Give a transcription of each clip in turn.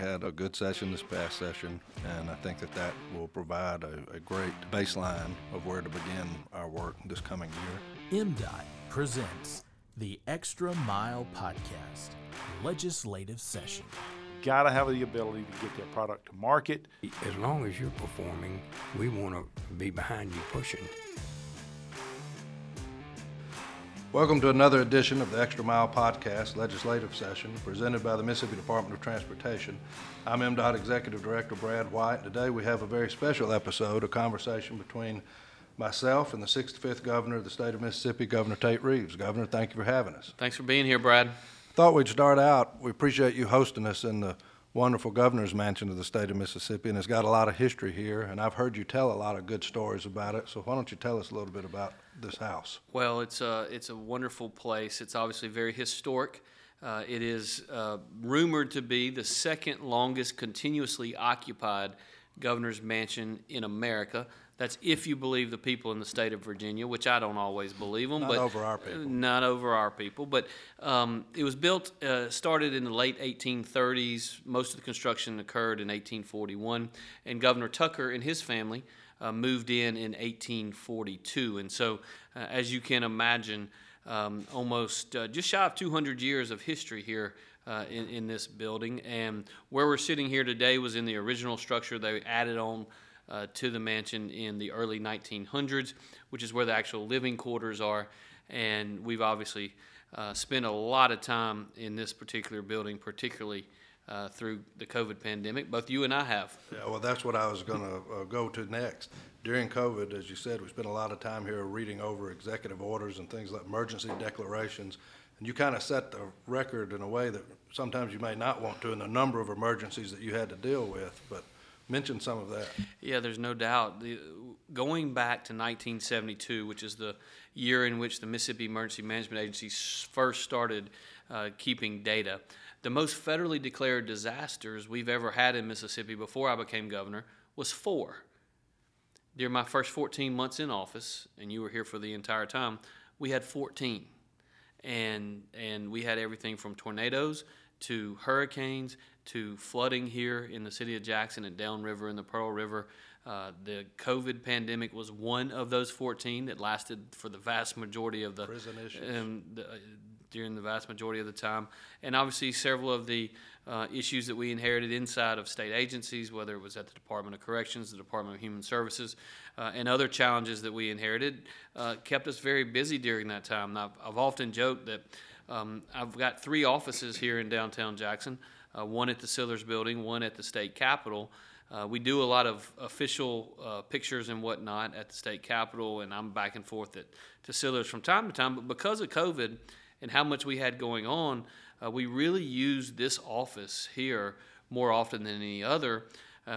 had a good session this past session, and I think that will provide a great baseline of where to begin our work this coming year. MDOT presents the Extra Mile Podcast, legislative session. Got to have the ability to get their product to market. As long as you're performing, we want to be behind you pushing. Welcome to another edition of the Extra Mile Podcast legislative session presented by the Mississippi Department of Transportation. I'm MDOT Executive Director Brad White. Today we have a very special episode, a conversation between myself and the 65th Governor of the state of Mississippi, Governor Tate Reeves. Governor, thank you for having us. Thanks for being here, Brad. Thought we'd start out. We appreciate you hosting us in the wonderful Governor's Mansion of the state of Mississippi, and it's got a lot of history here, and I've heard you tell a lot of good stories about it, so why don't you tell us a little bit about this house? Well, it's a wonderful place. It's obviously very historic. It is rumored to be the second longest continuously occupied Governor's Mansion in America. That's if you believe the people in the state of Virginia, which I don't always believe them. Not over our people. But it was built, started in the late 1830s. Most of the construction occurred in 1841. And Governor Tucker and his family moved in 1842. And so, as you can imagine, almost just shy of 200 years of history here in this building. And where we're sitting here today was in the original structure. They added on to the mansion in the early 1900s, which is where the actual living quarters are. And we've obviously spent a lot of time in this particular building, particularly through the COVID pandemic. Both you and I have. Yeah, well, that's what I was going to go to next. During COVID, as you said, we spent a lot of time here reading over executive orders and things like emergency declarations. And you kind of set the record in a way that sometimes you may not want to in the number of emergencies that you had to deal with. But mention some of that. Yeah, there's no doubt. Going back to 1972, which is the year in which the Mississippi Emergency Management Agency first started keeping data, the most federally declared disasters we've ever had in Mississippi before I became governor was 4. During my first 14 months in office, and you were here for the entire time, we had 14. And we had everything from tornadoes to hurricanes, to flooding here in the city of Jackson and downriver in the Pearl River. The COVID pandemic was one of those 14 that lasted for the vast majority of the prison issues during the vast majority of the time. And obviously several of the issues that we inherited inside of state agencies, whether it was at the Department of Corrections, the Department of Human Services, and other challenges that we inherited, kept us very busy during that time. Now, I've often joked that I've got 3 offices here in downtown Jackson, one at the Sillars building, one at the state capitol. We do a lot of official pictures and whatnot at the state capitol, and I'm back and forth to Sillars from time to time. But because of COVID and how much we had going on, we really used this office here more often than any other,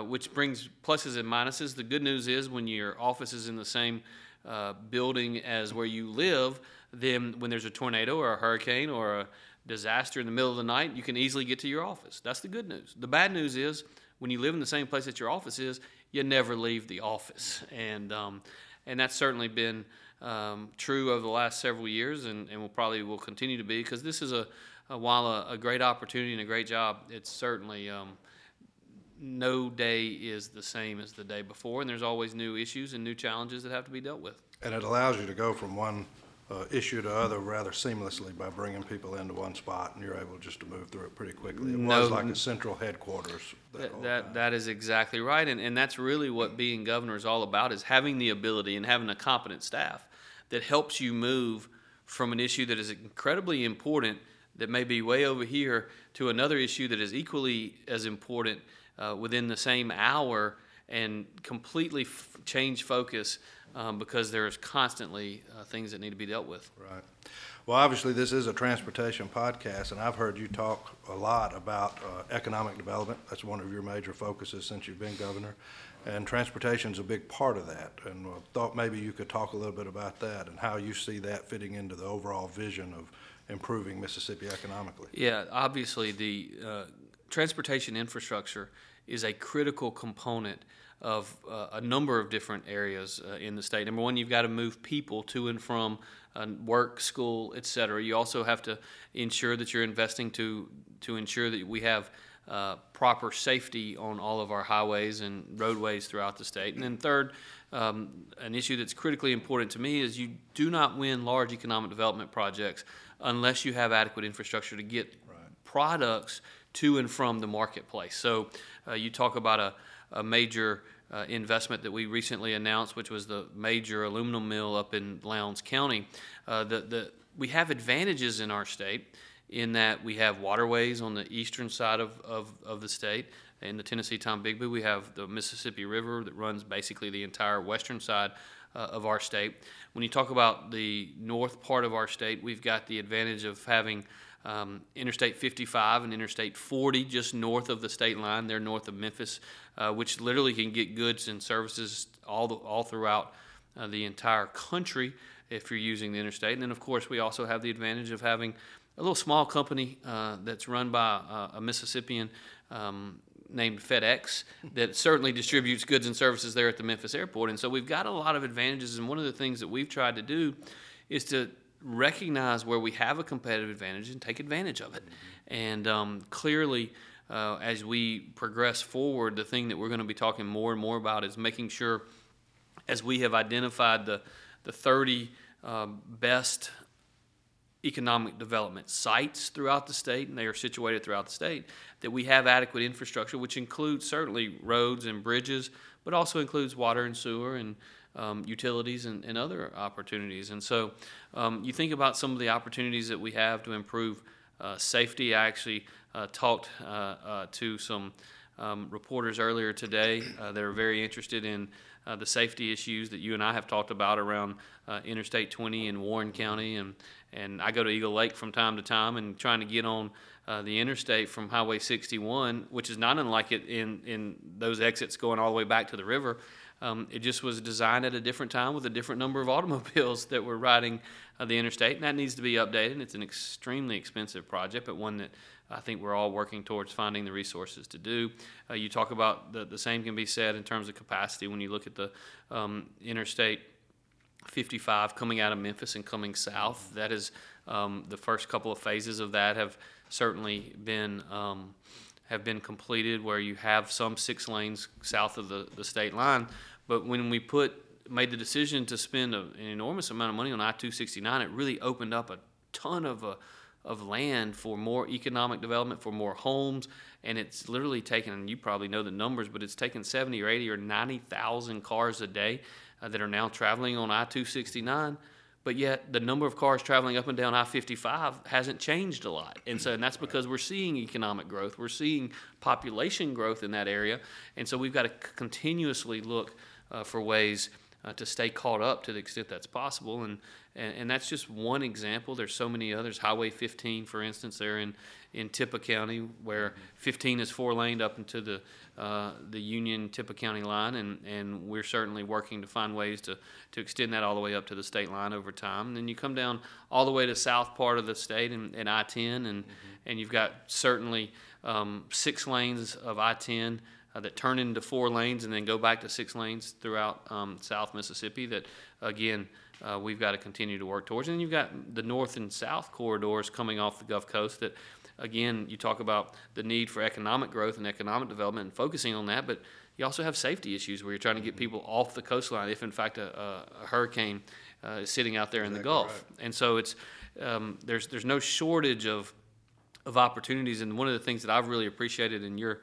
which brings pluses and minuses. The good news is when your office is in the same building as where you live, then when there's a tornado or a hurricane or a disaster in the middle of the night, you can easily get to your office. That's the good news. The bad news is when you live in the same place that your office is, you never leave the office. And that's certainly been true over the last several years and will continue to be, because this is a great opportunity and a great job, it's certainly no day is the same as the day before, and there's always new issues and new challenges that have to be dealt with. And it allows you to go from one issue to other rather seamlessly by bringing people into one spot, and you're able just to move through it pretty quickly. It was like a central headquarters. That is exactly right, and that's really what being governor is all about, is having the ability and having a competent staff that helps you move from an issue that is incredibly important that may be way over here to another issue that is equally as important within the same hour and completely change focus, because there's constantly things that need to be dealt with. Right. Well, obviously this is a transportation podcast, and I've heard you talk a lot about economic development. That's one of your major focuses since you've been governor, and transportation's a big part of that. And I thought maybe you could talk a little bit about that and how you see that fitting into the overall vision of improving Mississippi economically. Yeah, obviously the transportation infrastructure is a critical component of a number of different areas in the state. Number one, you've got to move people to and from work, school, etc. You also have to ensure that you're investing to ensure that we have proper safety on all of our highways and roadways throughout the state. And then third, an issue that's critically important to me is you do not win large economic development projects unless you have adequate infrastructure to get products to and from the marketplace. So you talk about a major investment that we recently announced, which was the major aluminum mill up in Lowndes County. We have advantages in our state in that we have waterways on the eastern side of the state. In the Tennessee Tombigbee, we have the Mississippi River that runs basically the entire western side of our state. When you talk about the north part of our state, we've got the advantage of having Interstate 55 and Interstate 40 just north of the state line. They're north of Memphis, which literally can get goods and services all throughout the entire country if you're using the interstate. And then, of course, we also have the advantage of having a little small company that's run by a Mississippian named FedEx that certainly distributes goods and services there at the Memphis airport. And so we've got a lot of advantages, and one of the things that we've tried to do is to recognize where we have a competitive advantage and take advantage of it. And clearly, as we progress forward, the thing that we're going to be talking more and more about is making sure, as we have identified the 30 best economic development sites throughout the state, and they are situated throughout the state, that we have adequate infrastructure, which includes certainly roads and bridges, but also includes water and sewer and utilities and other opportunities. And so you think about some of the opportunities that we have to improve safety. I actually talked to some reporters earlier today that are very interested in the safety issues that you and I have talked about around Interstate 20 in Warren County, and I go to Eagle Lake from time to time, and trying to get on the interstate from Highway 61, which is not unlike it in those exits going all the way back to the river. It just was designed at a different time with a different number of automobiles that were riding the interstate, and that needs to be updated. It's an extremely expensive project, but one that I think we're all working towards finding the resources to do. You talk about the same can be said in terms of capacity when you look at the Interstate 55 coming out of Memphis and coming south. That is the first couple of phases of that have certainly been completed, where you have some 6 lanes south of the state line. But when we made the decision to spend an enormous amount of money on I-269, it really opened up a ton of land for more economic development, for more homes, and it's literally taken, and you probably know the numbers, but it's taken 70 or 80 or 90,000 cars a day that are now traveling on I-269, but yet the number of cars traveling up and down I-55 hasn't changed a lot. And that's because we're seeing economic growth. We're seeing population growth in that area. And so we've got to continuously look for ways to stay caught up to the extent that's possible. And that's just one example. There's so many others. Highway 15, for instance, there in Tippah County, where 15 is 4-laned up into the Union-Tippah County line, and we're certainly working to find ways to extend that all the way up to the state line over time. And then you come down all the way to the south part of the state in I-10, and you've got certainly 6 lanes of I-10 that turn into 4 lanes and then go back to 6 lanes throughout South Mississippi that, again, we've got to continue to work towards. And then you've got the north and south corridors coming off the Gulf Coast that, again, you talk about the need for economic growth and economic development and focusing on that, but you also have safety issues where you're trying to get people off the coastline if, in fact, a hurricane is sitting out there in the Gulf. Right. And so it's there's no shortage of opportunities. And one of the things that I've really appreciated in your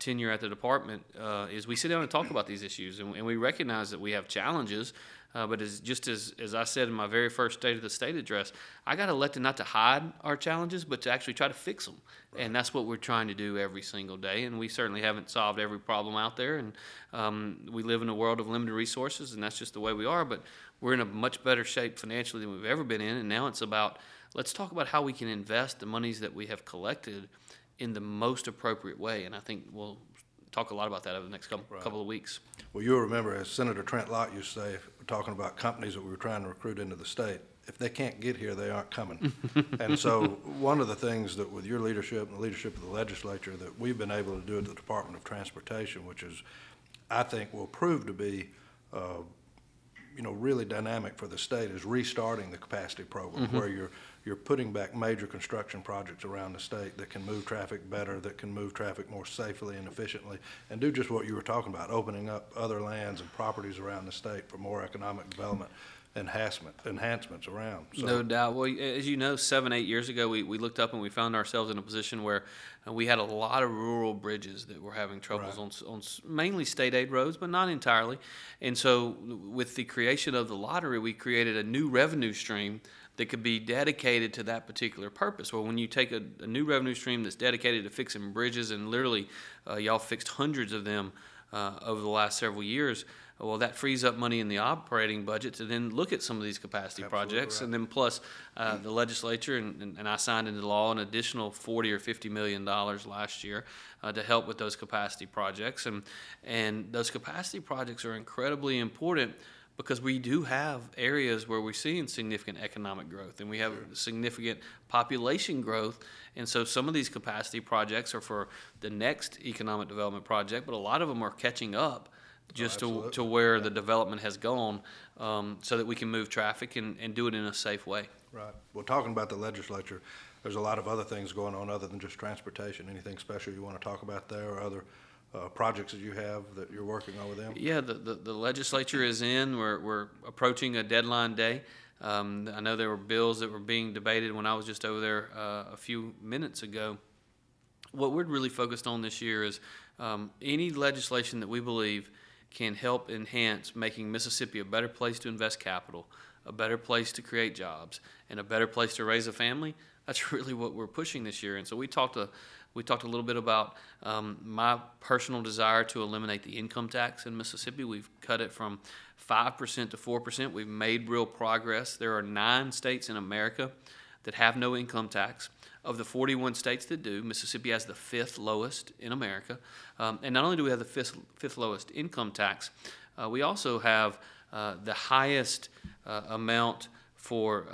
tenure at the department is we sit down and talk about these issues, and we recognize that we have challenges, but as I said in my very first State of the State address, I got elected not to hide our challenges, but to actually try to fix them. Right. And that's what we're trying to do every single day, and we certainly haven't solved every problem out there, and we live in a world of limited resources, and that's just the way we are, but we're in a much better shape financially than we've ever been in, and now it's about, let's talk about how we can invest the monies that we have collected in the most appropriate way, and I think we'll talk a lot about that over the next couple of weeks. Well, you'll remember, as Senator Trent Lott used to say, if we're talking about companies that we were trying to recruit into the state, if they can't get here, they aren't coming. And so one of the things that with your leadership and the leadership of the legislature that we've been able to do at the Department of Transportation, which is, I think, will prove to be really dynamic for the state is restarting the capacity program, mm-hmm. where you're putting back major construction projects around the state that can move traffic better, that can move traffic more safely and efficiently, and do just what you were talking about, opening up other lands and properties around the state for more economic development enhancements around. So. No doubt. Well, as you know, 7-8 years ago, we looked up and we found ourselves in a position where we had a lot of rural bridges that were having troubles, right. on mainly state aid roads, but not entirely. And so with the creation of the lottery, we created a new revenue stream that could be dedicated to that particular purpose. Well, when you take a new revenue stream that's dedicated to fixing bridges, and literally y'all fixed hundreds of them over the last several years, well, that frees up money in the operating budget to then look at some of these capacity projects. Right. And then plus the legislature, and I signed into law an additional $40 or $50 million last year to help with those capacity projects. And those capacity projects are incredibly important, because we do have areas where we're seeing significant economic growth, and we have significant population growth. And so some of these capacity projects are for the next economic development project, but a lot of them are catching up just to where the development has gone, so that we can move traffic and do it in a safe way. Right. Well, talking about the legislature, there's a lot of other things going on other than just transportation. Anything special you want to talk about there, or other projects that you have that you're working on with them? Yeah, the legislature is in. We're approaching a deadline day. I know there were bills that were being debated when I was just over there a few minutes ago. What we're really focused on this year is any legislation that we believe can help enhance making Mississippi a better place to invest capital, a better place to create jobs, and a better place to raise a family. That's really what we're pushing this year. And so we talked a little bit about my personal desire to eliminate the income tax in Mississippi. We've cut it from 5% to 4%. We've made real progress. There are 9 states in America that have no income tax. Of the 41 states that do, Mississippi has the 5th lowest in America. And not only do we have the fifth lowest income tax, we also have the highest amount for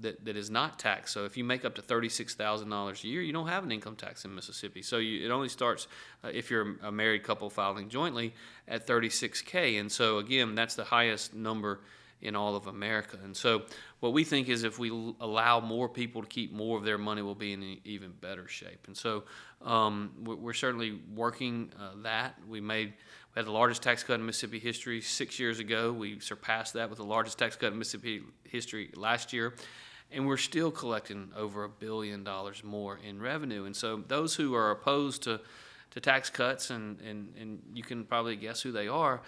that is not taxed. So if you make up to $36,000 a year, you don't have an income tax in Mississippi. So it only starts if you're a married couple filing jointly at $36,000. And so again, that's the highest number in all of America. And so what we think is if we allow more people to keep more of their money, we'll be in an even better shape. And so we're certainly working that. We had the largest tax cut in Mississippi history 6 years ago. We surpassed that with the largest tax cut in Mississippi history last year. And we're still collecting over $1 billion more in revenue. And so those who are opposed to tax cuts, and you can probably guess who they are.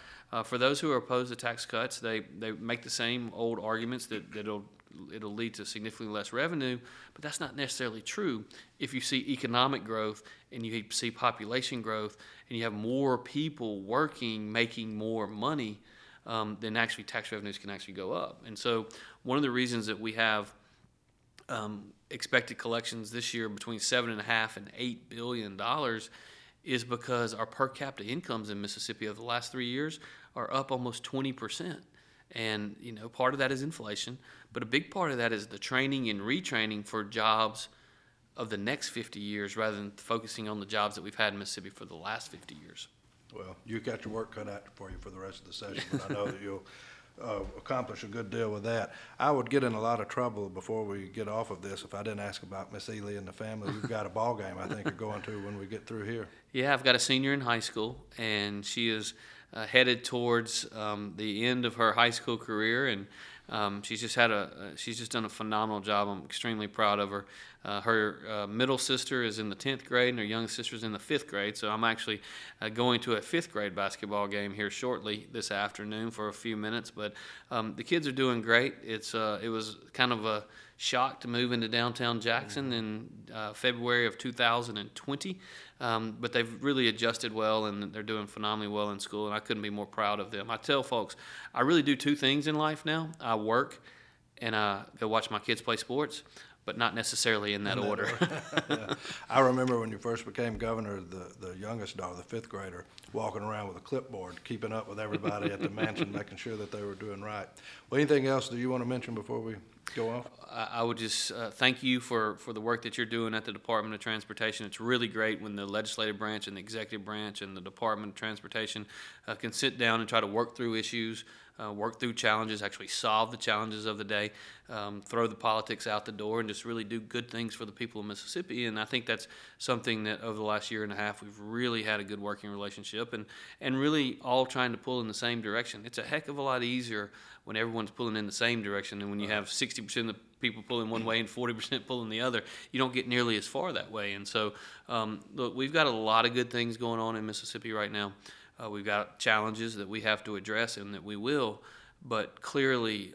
For those who are opposed to tax cuts, they make the same old arguments that it'll lead to significantly less revenue, but that's not necessarily true. If you see economic growth and you see population growth and you have more people working, making more money, then actually tax revenues can actually go up. And so one of the reasons that we have expected collections this year between $7.5 and $8 billion is because our per capita incomes in Mississippi over the last 3 years are up almost 20%. And, part of that is inflation, but a big part of that is the training and retraining for jobs of the next 50 years rather than focusing on the jobs that we've had in Mississippi for the last 50 years. Well, you've got your work cut out for you for the rest of the session, but I know that you'll accomplish a good deal with that. I would get in a lot of trouble before we get off of this if I didn't ask about Miss Ely and the family. We've got a ball game I think you're going to when we get through here. Yeah, I've got a senior in high school, and she is headed towards the end of her high school career, and she's just done a phenomenal job. I'm extremely proud of her. Her middle sister is in the 10th grade, and her young sister's in the 5th grade, so I'm actually going to a 5th grade basketball game here shortly this afternoon for a few minutes, but the kids are doing great. It was kind of a shock to move into downtown Jackson in February of 2020, but they've really adjusted well, and they're doing phenomenally well in school, and I couldn't be more proud of them. I tell folks, I really do two things in life now. I work, and I go watch my kids play sports, but not necessarily in that order. Yeah. I remember when you first became governor, the youngest daughter, the 5th grader, walking around with a clipboard, keeping up with everybody at the mansion, making sure that they were doing right. Well, anything else that you want to mention before we go off? I would just thank you for the work that you're doing at the Department of Transportation. It's really great when the legislative branch and the executive branch and the Department of Transportation can sit down and try to work through issues work through challenges, actually solve the challenges of the day, throw the politics out the door, and just really do good things for the people of Mississippi. And I think that's something that over the last year and a half we've really had a good working relationship, and really all trying to pull in the same direction. It's a heck of a lot easier when everyone's pulling in the same direction, and when you have 60% of the people pulling one way and 40% pulling the other, you don't get nearly as far that way. And so, look, we've got a lot of good things going on in Mississippi right now. We've got challenges that we have to address and that we will, but clearly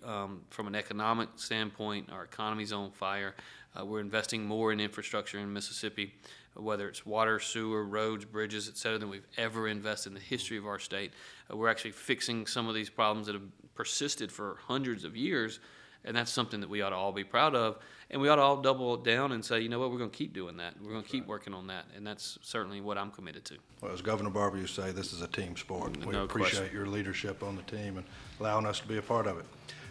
from an economic standpoint, our economy's on fire. We're investing more in infrastructure in Mississippi, whether it's water, sewer, roads, bridges, et cetera, than we've ever invested in the history of our state. We're actually fixing some of these problems that have persisted for hundreds of years, and that's something that we ought to all be proud of. And we ought to all double down and say, you know what, we're going to keep doing that. We're going to keep working on that. And that's certainly what I'm committed to. Well, as Governor Barber used to say, this is a team sport. We appreciate your leadership on the team and allowing us to be a part of it.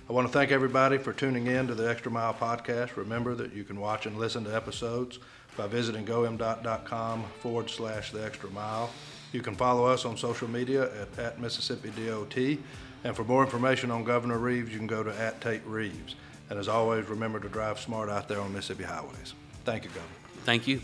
I want to thank everybody for tuning in to the Extra Mile Podcast. Remember that you can watch and listen to episodes by visiting gomdot.com/the extra mile. You can follow us on social media at MississippiDOT. And for more information on Governor Reeves, you can go to @TateReeves. And as always, remember to drive smart out there on Mississippi highways. Thank you, Governor. Thank you.